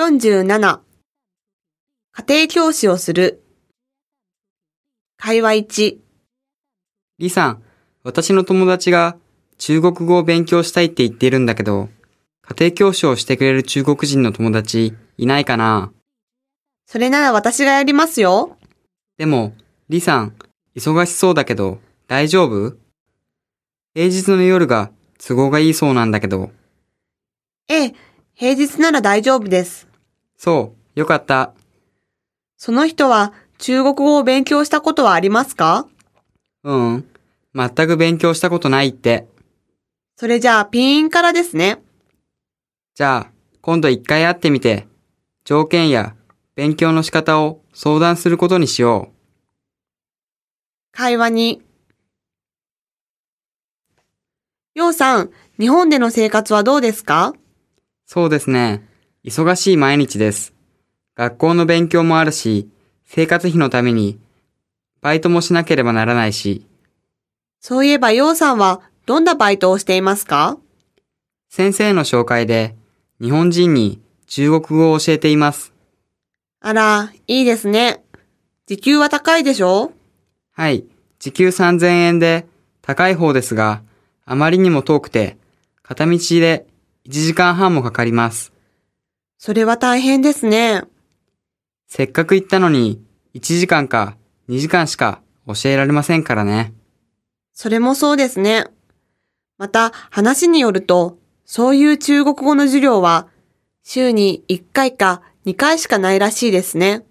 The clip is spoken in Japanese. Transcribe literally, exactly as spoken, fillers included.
よんじゅうなな. 家庭教師をする。会話いち。李さん、私の友達が中国語を勉強したいって言っているんだけど、家庭教師をしてくれる中国人の友達いないかな？それなら私がやりますよ。でも、李さん、忙しそうだけど大丈夫？平日の夜が都合がいいそうなんだけど。ええ、平日なら大丈夫です。そう、よかった。その人は中国語を勉強したことはありますか？うん、全く勉強したことないって。それじゃあピーンからですね。じゃあ、今度一回会ってみて、条件や勉強の仕方を相談することにしよう。会話に。楊さん、日本での生活はどうですか？そうですね。忙しい毎日です。学校の勉強もあるし、生活費のためにバイトもしなければならないし。そういえば楊さんはどんなバイトをしていますか？先生の紹介で日本人に中国語を教えています。あら、いいですね。時給は高いでしょ？はい、時給さんぜんえんで高い方ですが、あまりにも遠くて、片道でいちじかんはんもかかります。それは大変ですね。せっかく行ったのに、いちじかんかにじかんしか教えられませんからね。それもそうですね。また、話によると、そういう中国語の授業は、週にいっかいかにかいしかないらしいですね。